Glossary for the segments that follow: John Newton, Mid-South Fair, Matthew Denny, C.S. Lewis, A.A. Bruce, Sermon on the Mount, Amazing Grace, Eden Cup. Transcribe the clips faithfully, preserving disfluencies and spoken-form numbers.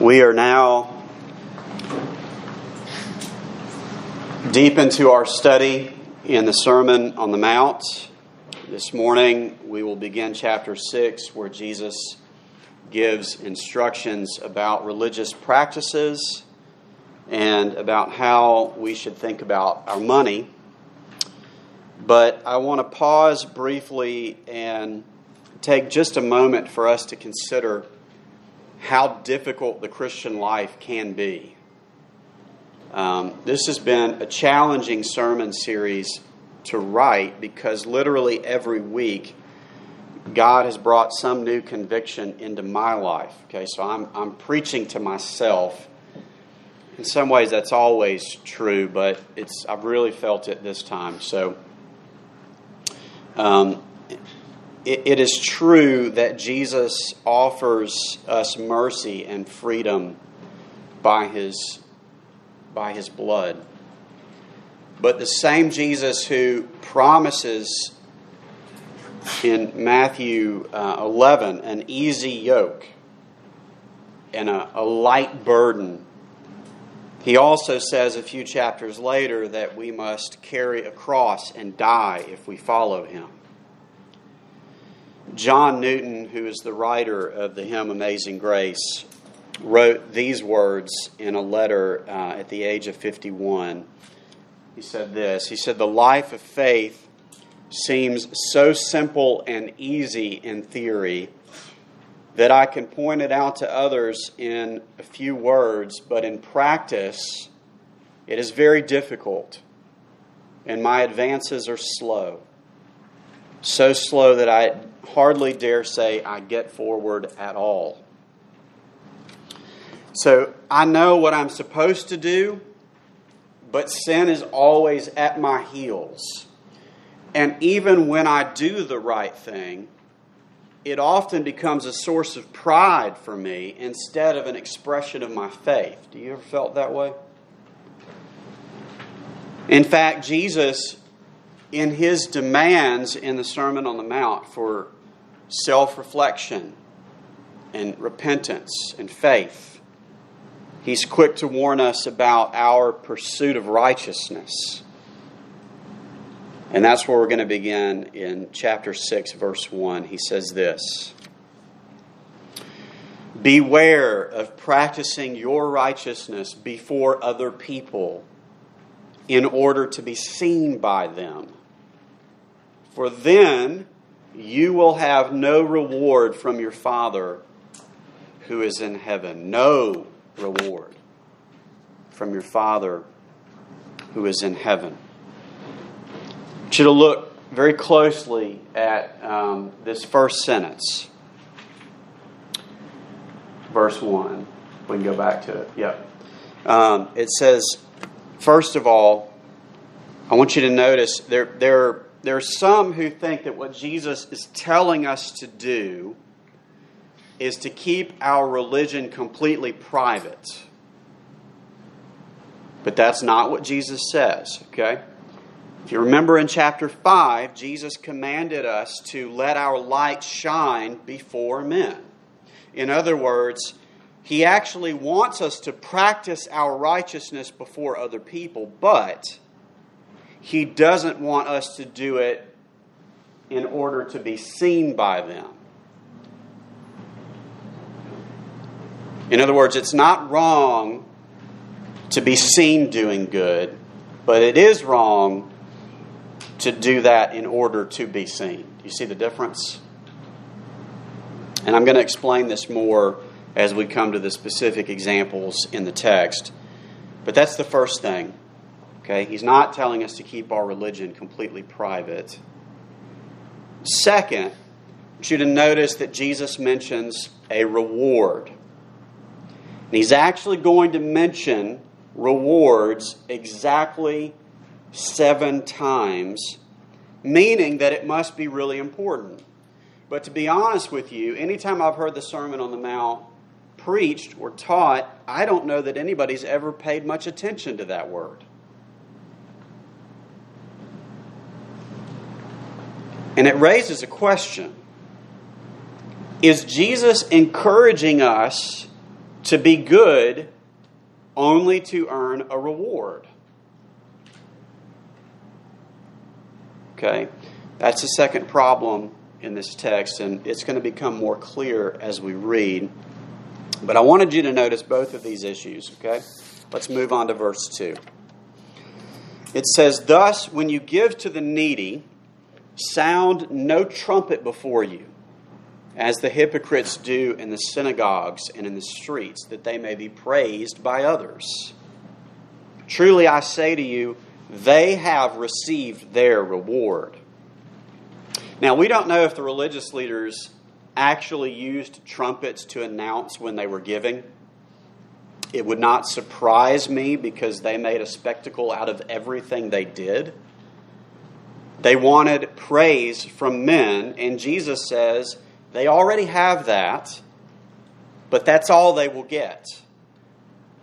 We are now deep into our study in the Sermon on the Mount. This morning we will begin chapter six, where Jesus gives instructions about religious practices and about how we should think about our money. But I want to pause briefly and take just a moment for us to consider how difficult the Christian life can be. Um, this has been a challenging sermon series to write because literally every week God has brought some new conviction into my life. Okay, so I'm I'm preaching to myself. In some ways that's always true, but it's I've really felt it this time. So um, it, it is true that Jesus offers us mercy and freedom by his by his blood. But the same Jesus who promises in Matthew uh, eleven an easy yoke and a, a light burden, he also says a few chapters later that we must carry a cross and die if we follow him. John Newton, who is the writer of the hymn Amazing Grace, wrote these words in a letter uh, at the age of fifty-one. He said this, he said, "The life of faith seems so simple and easy in theory that I can point it out to others in a few words, but in practice it is very difficult, and my advances are slow, so slow that I hardly dare say I get forward at all." So I know what I'm supposed to do, but sin is always at my heels. And even when I do the right thing, it often becomes a source of pride for me instead of an expression of my faith. Do you ever felt that way? In fact, Jesus, in his demands in the Sermon on the Mount for self-reflection and repentance and faith, he's quick to warn us about our pursuit of righteousness. And that's where we're going to begin in chapter six, verse one. He says this, "Beware of practicing your righteousness before other people in order to be seen by them. For then you will have no reward from your Father who is in heaven." No reward from your Father who is in heaven. I want you to look very closely at um, this first sentence. Verse one. We can go back to it. Yep. Um, it says, first of all, I want you to notice there, there, there are some who think that what Jesus is telling us to do is to keep our religion completely private. But that's not what Jesus says, okay? If you remember in chapter five, Jesus commanded us to let our light shine before men. In other words, he actually wants us to practice our righteousness before other people, but he doesn't want us to do it in order to be seen by them. In other words, it's not wrong to be seen doing good, but it is wrong to do that in order to be seen. Do you see the difference? And I'm going to explain this more as we come to the specific examples in the text. But that's the first thing. Okay? He's not telling us to keep our religion completely private. Second, I want you to notice that Jesus mentions a reward. And he's actually going to mention rewards exactly seven times, meaning that it must be really important. But to be honest with you, anytime I've heard the Sermon on the Mount preached or taught, I don't know that anybody's ever paid much attention to that word. And it raises a question. Is Jesus encouraging us to be good only to earn a reward. Okay, that's the second problem in this text, and it's going to become more clear as we read. But I wanted you to notice both of these issues, okay? Let's move on to verse two. It says, "Thus, when you give to the needy, sound no trumpet before you, as the hypocrites do in the synagogues and in the streets, that they may be praised by others. Truly I say to you, they have received their reward." Now, we don't know if the religious leaders actually used trumpets to announce when they were giving. It would not surprise me, because they made a spectacle out of everything they did. They wanted praise from men, and Jesus says they already have that, but that's all they will get.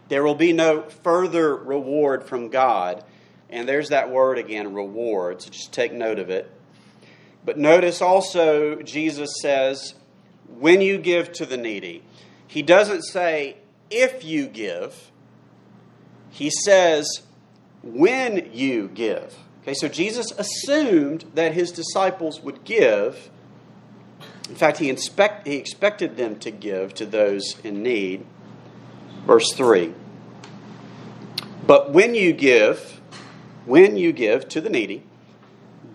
There will be no further reward from God. And there's that word again, reward, so just take note of it. But notice also Jesus says, when you give to the needy. He doesn't say, if you give. He says, when you give. Okay, so Jesus assumed that his disciples would give. In fact, he, expect, he expected them to give to those in need. Verse three. But when you give, when you give to the needy,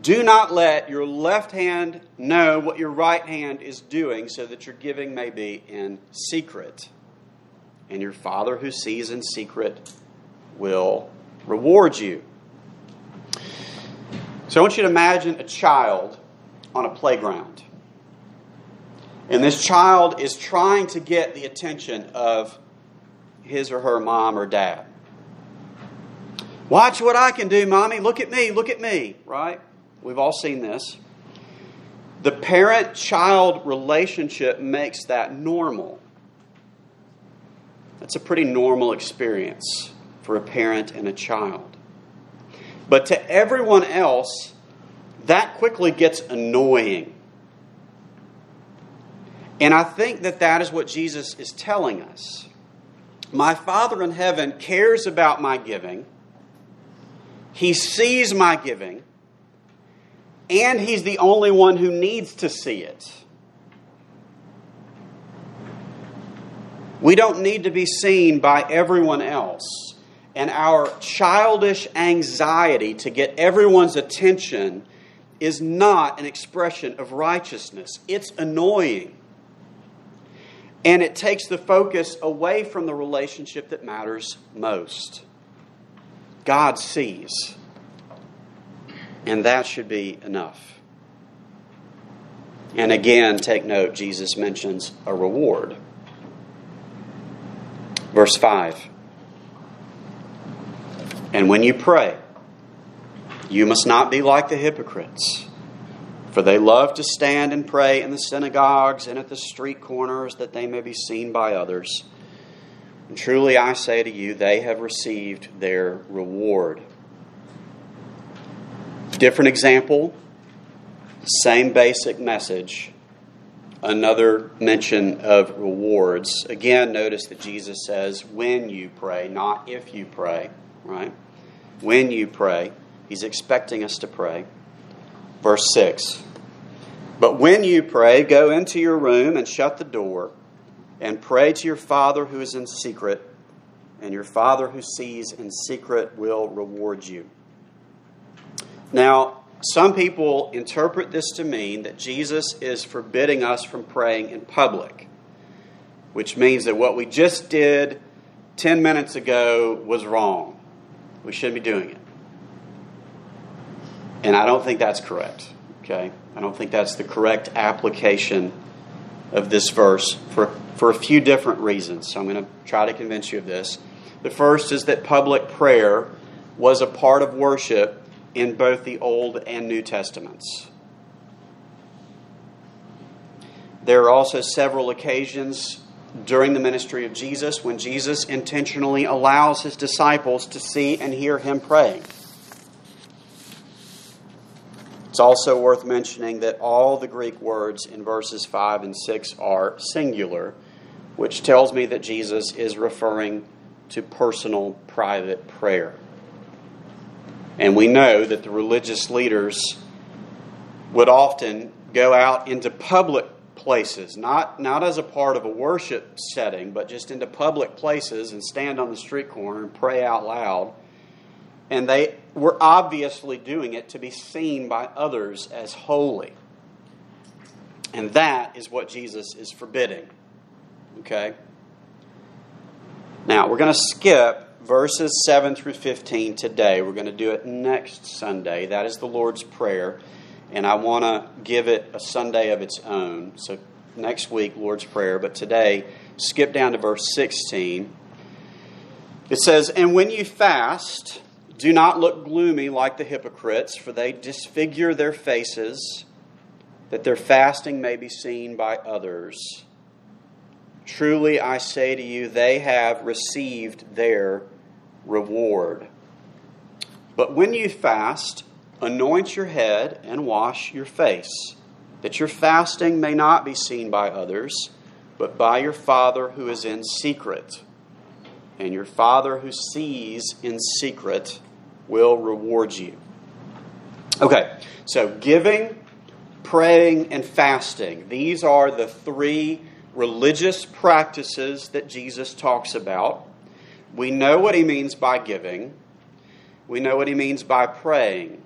do not let your left hand know what your right hand is doing, so that your giving may be in secret. And your Father who sees in secret will reward you. So I want you to imagine a child on a playground. And this child is trying to get the attention of his or her mom or dad. Watch what I can do, Mommy. Look at me. Look at me. Right? We've all seen this. The parent-child relationship makes that normal. That's a pretty normal experience for a parent and a child. But to everyone else, that quickly gets annoying. And I think that that is what Jesus is telling us. My Father in heaven cares about my giving. He sees my giving. And he's the only one who needs to see it. We don't need to be seen by everyone else. And our childish anxiety to get everyone's attention is not an expression of righteousness. It's annoying. And it takes the focus away from the relationship that matters most. God sees. And that should be enough. And again, take note, Jesus mentions a reward. Verse five. And when you pray, you must not be like the hypocrites, for they love to stand and pray in the synagogues and at the street corners, that they may be seen by others. And truly I say to you, they have received their reward. Different example, same basic message, another mention of rewards. Again, notice that Jesus says, when you pray, not if you pray. Right? When you pray, he's expecting us to pray. Verse six. But when you pray, go into your room and shut the door, and pray to your Father who is in secret, and your Father who sees in secret will reward you. Now, some people interpret this to mean that Jesus is forbidding us from praying in public, which means that what we just did ten minutes ago was wrong. We shouldn't be doing it. And I don't think that's correct. Okay? I don't think that's the correct application of this verse for, for a few different reasons. So I'm going to try to convince you of this. The first is that public prayer was a part of worship in both the Old and New Testaments. There are also several occasions during the ministry of Jesus when Jesus intentionally allows his disciples to see and hear him praying. It's also worth mentioning that all the Greek words in verses five and six are singular, which tells me that Jesus is referring to personal, private prayer. And we know that the religious leaders would often go out into public places, not, not as a part of a worship setting, but just into public places and stand on the street corner and pray out loud. And they were obviously doing it to be seen by others as holy. And that is what Jesus is forbidding. Okay? Now, we're going to skip verses seven through fifteen today. We're going to do it next Sunday. That is the Lord's Prayer. And I want to give it a Sunday of its own. So next week, Lord's Prayer. But today, skip down to verse sixteen. It says, "And when you fast, do not look gloomy like the hypocrites, for they disfigure their faces, that their fasting may be seen by others. Truly I say to you, they have received their reward. But when you fast, anoint your head and wash your face, that your fasting may not be seen by others, but by your Father who is in secret. And your Father who sees in secret will reward you." Okay, so giving, praying, and fasting. These are the three religious practices that Jesus talks about. We know what he means by giving. We know what he means by praying.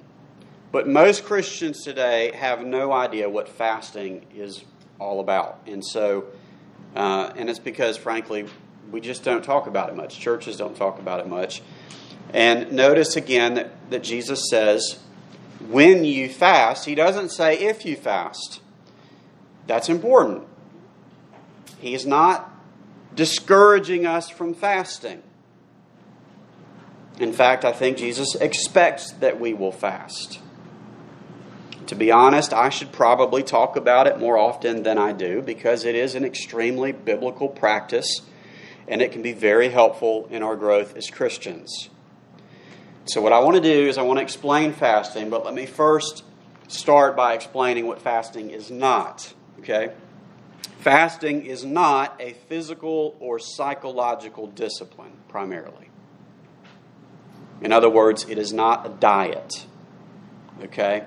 But most Christians today have no idea what fasting is all about. And so, uh, and it's because, frankly, we just don't talk about it much. Churches don't talk about it much. And notice again that, that Jesus says, when you fast. He doesn't say if you fast. That's important. He's not discouraging us from fasting. In fact, I think Jesus expects that we will fast. To be honest, I should probably talk about it more often than I do, because it is an extremely biblical practice, and it can be very helpful in our growth as Christians. So what I want to do is I want to explain fasting, but let me first start by explaining what fasting is not. Okay? Fasting is not a physical or psychological discipline, primarily. In other words, it is not a diet. Okay?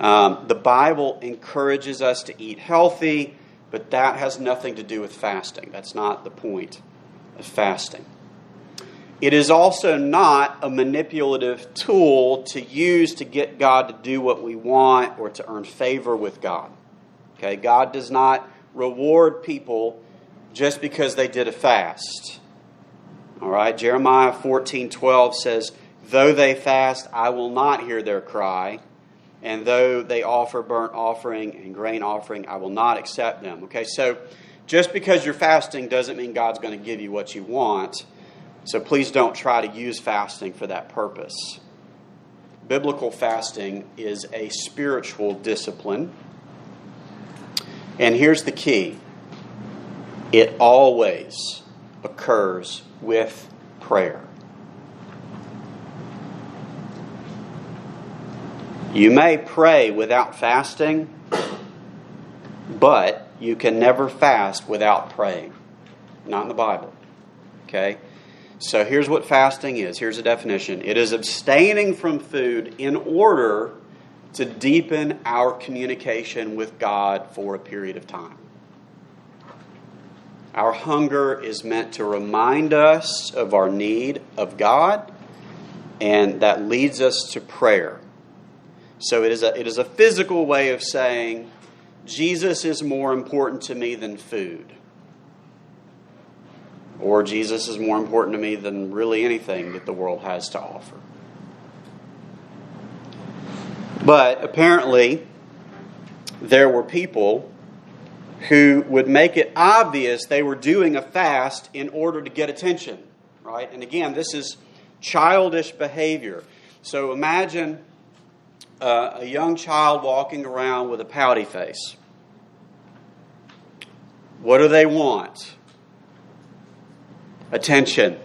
Um, the Bible encourages us to eat healthy, but that has nothing to do with fasting. That's not the point of fasting. It is also not a manipulative tool to use to get God to do what we want or to earn favor with God. Okay? God does not reward people just because they did a fast. All right, Jeremiah fourteen twelve says, "Though they fast, I will not hear their cry. And though they offer burnt offering and grain offering, I will not accept them." Okay, so just because you're fasting doesn't mean God's going to give you what you want. So please don't try to use fasting for that purpose. Biblical fasting is a spiritual discipline. And here's the key. It always occurs with prayer. You may pray without fasting, but you can never fast without praying. Not in the Bible. Okay? So here's what fasting is. Here's a definition. It is abstaining from food in order to deepen our communication with God for a period of time. Our hunger is meant to remind us of our need of God, and that leads us to prayer. So it is a, it is a physical way of saying, Jesus is more important to me than food. Or Jesus is more important to me than really anything that the world has to offer. But apparently, there were people who would make it obvious they were doing a fast in order to get attention, right? And again, this is childish behavior. So imagine uh, a young child walking around with a pouty face. What do they want? Attention,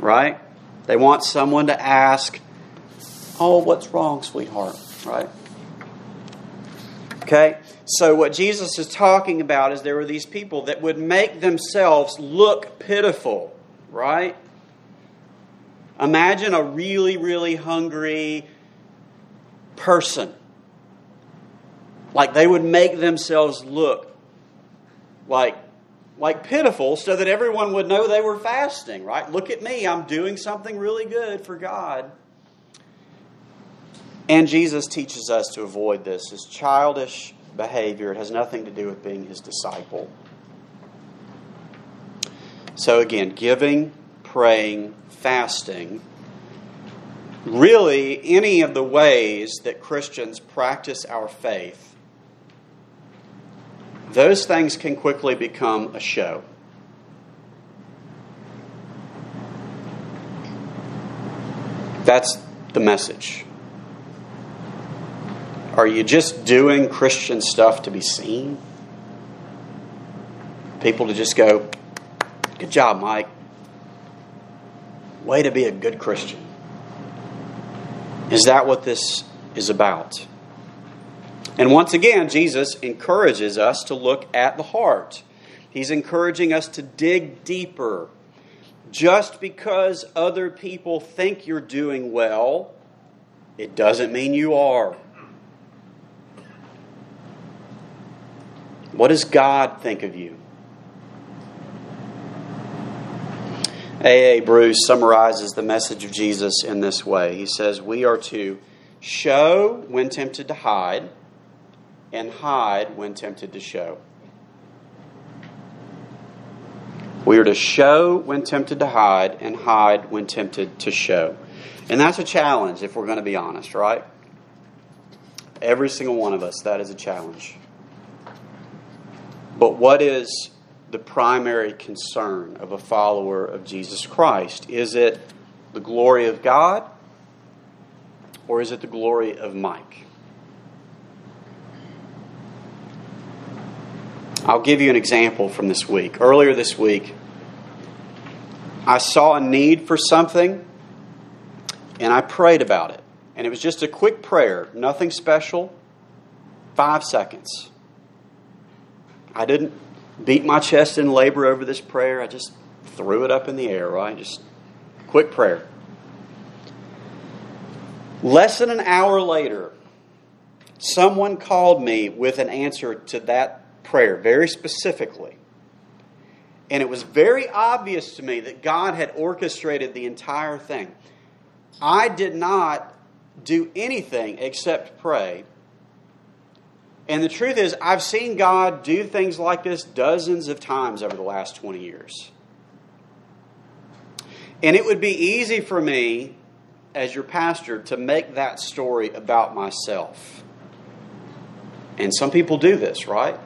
right? They want someone to ask, "Oh, what's wrong, sweetheart?" Right? Okay? So what Jesus is talking about is there were these people that would make themselves look pitiful, right? Imagine a really, really hungry person. Like they would make themselves look like, like pitiful so that everyone would know they were fasting, right? Look at me, I'm doing something really good for God. And Jesus teaches us to avoid this. It's childish behavior. It has nothing to do with being His disciple. So again, giving, praying, fasting, really any of the ways that Christians practice our faith, those things can quickly become a show. That's the message. Are you just doing Christian stuff to be seen? People to just go, good job, Mike. Way to be a good Christian. Is that what this is about? And once again, Jesus encourages us to look at the heart. He's encouraging us to dig deeper. Just because other people think you're doing well, it doesn't mean you are. What does God think of you? A A. Bruce summarizes the message of Jesus in this way. He says, we are to show when tempted to hide, and hide when tempted to show. We are to show when tempted to hide, and hide when tempted to show. And that's a challenge if we're going to be honest, right? Every single one of us, that is a challenge. But what is the primary concern of a follower of Jesus Christ? Is it the glory of God or is it the glory of Mike? I'll give you an example from this week. Earlier this week, I saw a need for something and I prayed about it. And it was just a quick prayer, nothing special, five seconds. I didn't beat my chest in labor over this prayer. I just threw it up in the air, right? Just quick prayer. Less than an hour later, someone called me with an answer to that prayer, very specifically. And it was very obvious to me that God had orchestrated the entire thing. I did not do anything except pray. And the truth is, I've seen God do things like this dozens of times over the last twenty years. And it would be easy for me, as your pastor, to make that story about myself. And some people do this, right?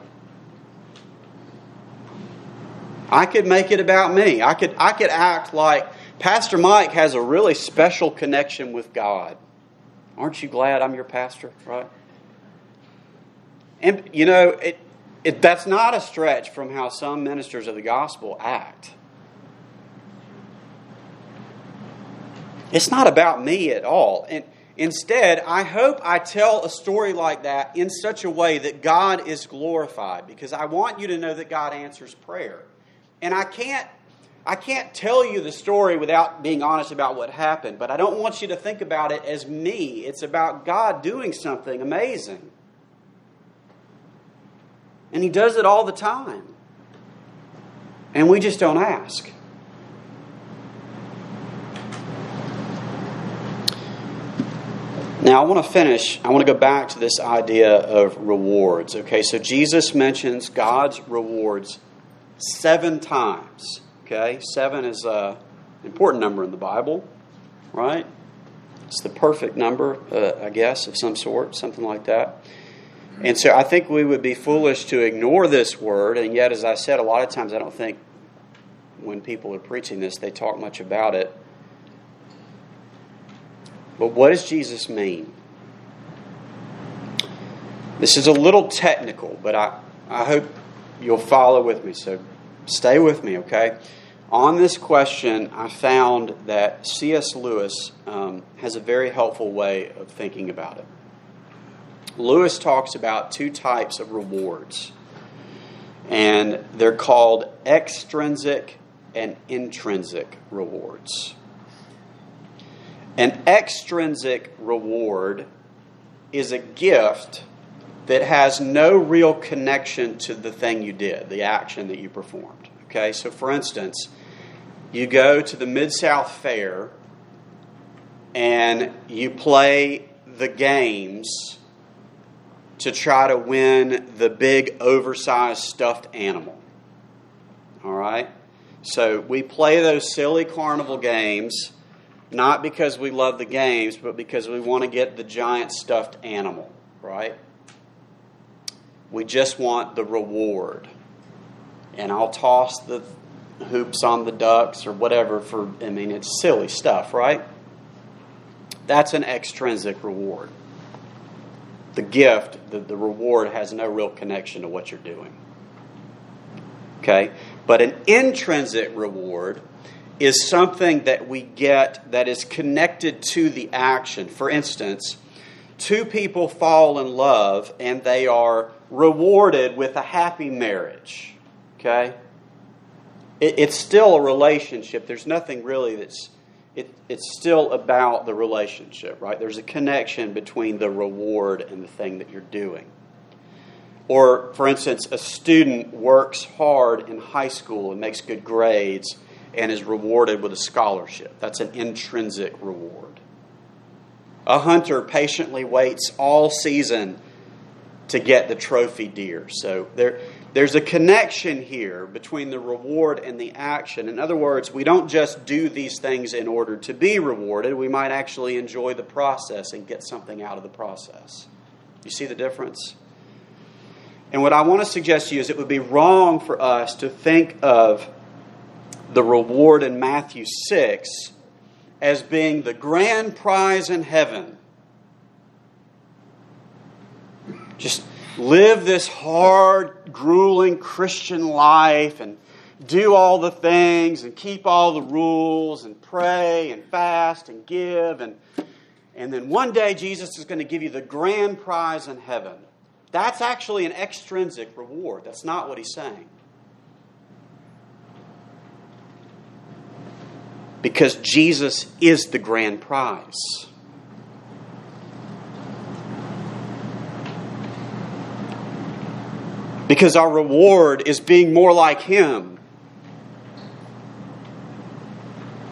I could make it about me. I could, I could act like Pastor Mike has a really special connection with God. Aren't you glad I'm your pastor, right? And, you know, it, it, that's not a stretch from how some ministers of the gospel act. It's not about me at all. And instead, I hope I tell a story like that in such a way that God is glorified, because I want you to know that God answers prayer. And I can't, I can't tell you the story without being honest about what happened, but I don't want you to think about it as me. It's about God doing something amazing. And He does it all the time. And we just don't ask. Now, I want to finish. I want to go back to this idea of rewards. Okay, so Jesus mentions God's rewards seven times. Okay, seven is an important number in the Bible, right? It's the perfect number, uh, I guess, of some sort, something like that. And so I think we would be foolish to ignore this word, and yet, as I said, a lot of times I don't think when people are preaching this, they talk much about it. But what does Jesus mean? This is a little technical, but I, I hope you'll follow with me, so stay with me, okay? On this question, I found that C S Lewis um, has a very helpful way of thinking about it. Lewis talks about two types of rewards, and they're called extrinsic and intrinsic rewards. An extrinsic reward is a gift that has no real connection to the thing you did, the action that you performed. Okay, so for instance, you go to the Mid-South Fair and you play the games to try to win the big oversized stuffed animal. All right? So we play those silly carnival games not because we love the games, but because we want to get the giant stuffed animal, right? We just want the reward. And I'll toss the hoops on the ducks or whatever for, I mean, it's silly stuff, right? That's an extrinsic reward. The gift, the, the reward has no real connection to what you're doing. Okay? But an intrinsic reward is something that we get that is connected to the action. For instance, two people fall in love and they are rewarded with a happy marriage. Okay? It, it's still a relationship. There's nothing really that's... It, it's still about the relationship, right? There's a connection between the reward and the thing that you're doing. Or, for instance, a student works hard in high school and makes good grades and is rewarded with a scholarship. That's an intrinsic reward. A hunter patiently waits all season to get the trophy deer. So there, there's a connection here between the reward and the action. In other words, we don't just do these things in order to be rewarded. We might actually enjoy the process and get something out of the process. You see the difference? And what I want to suggest to you is it would be wrong for us to think of the reward in Matthew six as being the grand prize in heaven. Just live this hard, grueling Christian life and do all the things and keep all the rules and pray and fast and give. And, and then one day Jesus is going to give you the grand prize in heaven. That's actually an extrinsic reward. That's not what he's saying. Because Jesus is the grand prize. Because our reward is being more like Him.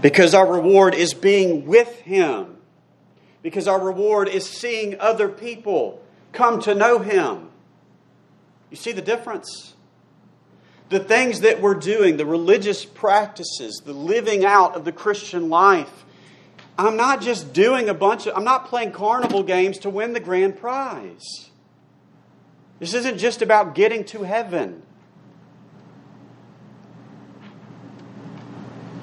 Because our reward is being with Him. Because our reward is seeing other people come to know Him. You see the difference? The things that we're doing, the religious practices, the living out of the Christian life. I'm not just doing a bunch of... I'm not playing carnival games to win the grand prize. This isn't just about getting to heaven.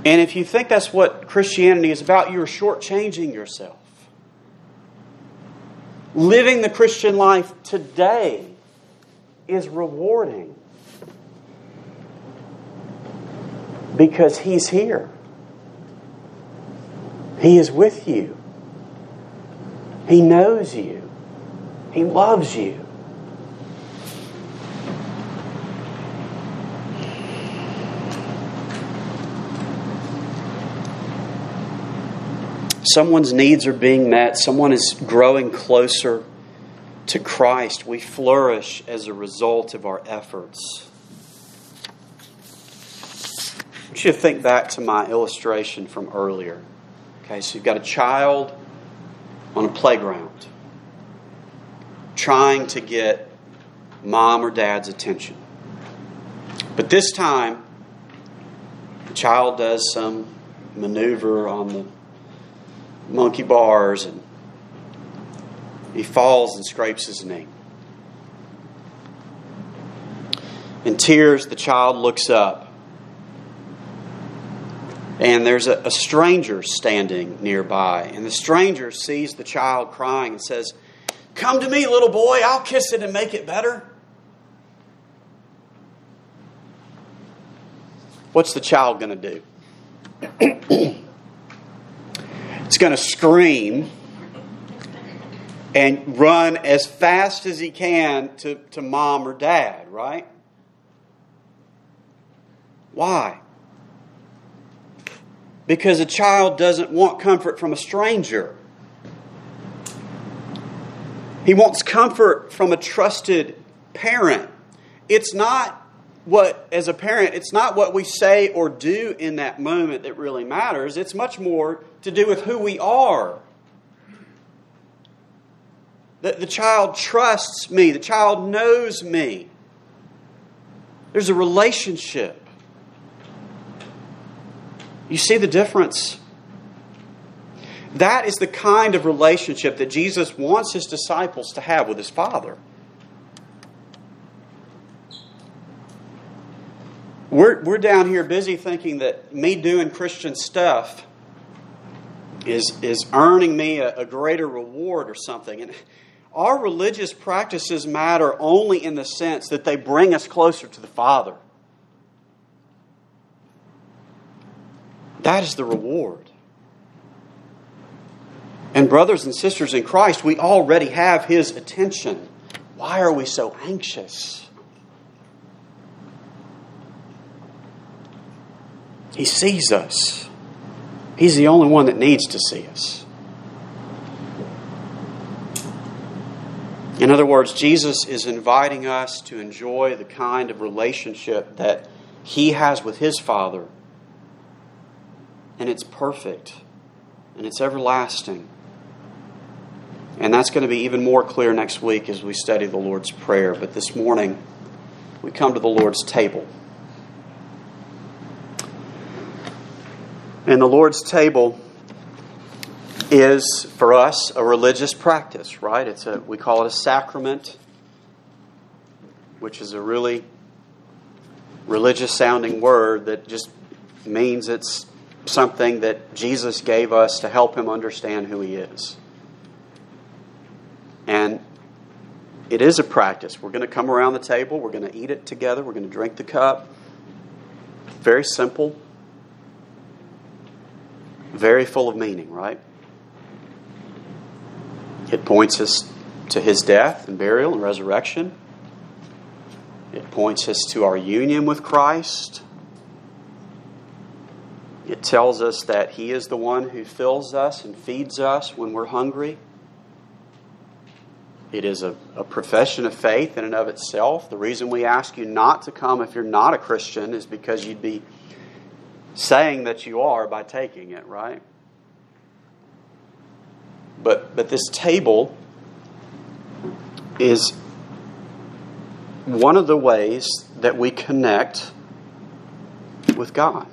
And if you think that's what Christianity is about, you're shortchanging yourself. Living the Christian life today is rewarding. Because He's here. He is with you. He knows you. He loves you. Someone's needs are being met. Someone is growing closer to Christ. We flourish as a result of our efforts. I want you to think back to my illustration from earlier. Okay, so you've got a child on a playground trying to get mom or dad's attention. But this time, the child does some maneuver on the monkey bars and he falls and scrapes his knee. In tears, the child looks up. And there's a, a stranger standing nearby. And the stranger sees the child crying and says, "Come to me, little boy. I'll kiss it and make it better." What's the child going to do? It's going to scream and run as fast as he can to, to mom or dad, right? Why? Because a child doesn't want comfort from a stranger. He wants comfort from a trusted parent. It's not what, as a parent, it's not what we say or do in that moment that really matters. It's much more to do with who we are. The, the child trusts me. The child knows me. There's a relationship. You see the difference? That is the kind of relationship that Jesus wants his disciples to have with his Father. We're, we're down here busy thinking that me doing Christian stuff is, is earning me a, a greater reward or something. And our religious practices matter only in the sense that they bring us closer to the Father. That is the reward. And brothers and sisters in Christ, we already have His attention. Why are we so anxious? He sees us. He's the only one that needs to see us. In other words, Jesus is inviting us to enjoy the kind of relationship that He has with His Father. And it's perfect. And it's everlasting. And that's going to be even more clear next week as we study the Lord's Prayer. But this morning, we come to the Lord's table. And the Lord's table is, for us, a religious practice, right? It's a, we call it a sacrament, which is a really religious-sounding word that just means it's something that Jesus gave us to help him understand who he is. And it is a practice. We're going to come around the table. We're going to eat it together. We're going to drink the cup. Very simple. Very full of meaning, right? It points us to his death and burial and resurrection. It points us to our union with Christ. It tells us that He is the one who fills us and feeds us when we're hungry. It is a, a profession of faith in and of itself. The reason we ask you not to come if you're not a Christian is because you'd be saying that you are by taking it, right? But, but this table is one of the ways that we connect with God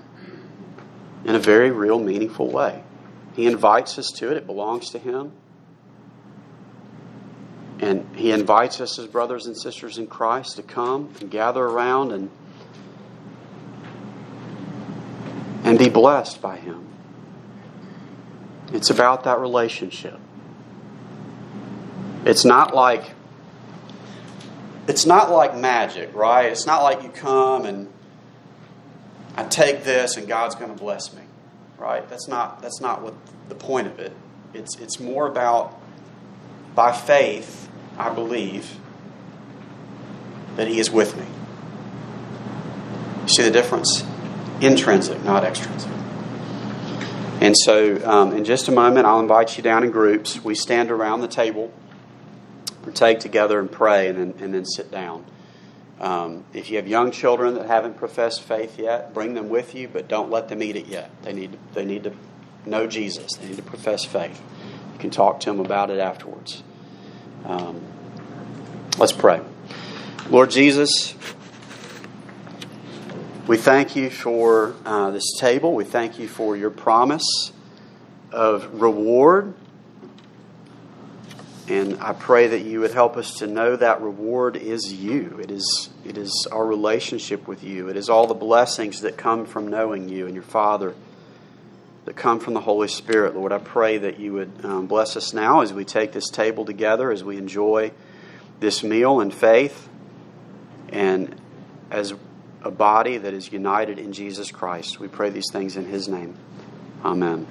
in a very real, meaningful way. He invites us to it. It belongs to Him. And He invites us as brothers and sisters in Christ to come and gather around and, and be blessed by Him. It's about that relationship. It's not like, it's not like magic, right? It's not like you come and I take this and God's going to bless me, right? That's not that's not what the point of it. It's it's more about, by faith, I believe that He is with me. See the difference? Intrinsic, not extrinsic. And so, um, in just a moment, I'll invite you down in groups. We stand around the table, partake together, and pray, and then, and then sit down. Um, if you have young children that haven't professed faith yet, bring them with you, but don't let them eat it yet. They need to, they need to know Jesus. They need to profess faith. You can talk to them about it afterwards. Um, let's pray. Lord Jesus, we thank you for uh, this table. We thank you for your promise of reward. And I pray that you would help us to know that reward is you. It is, it is our relationship with you. It is all the blessings that come from knowing you and your Father, that come from the Holy Spirit. Lord, I pray that you would um, bless us now as we take this table together, as we enjoy this meal in faith, and as a body that is united in Jesus Christ. We pray these things in His name. Amen.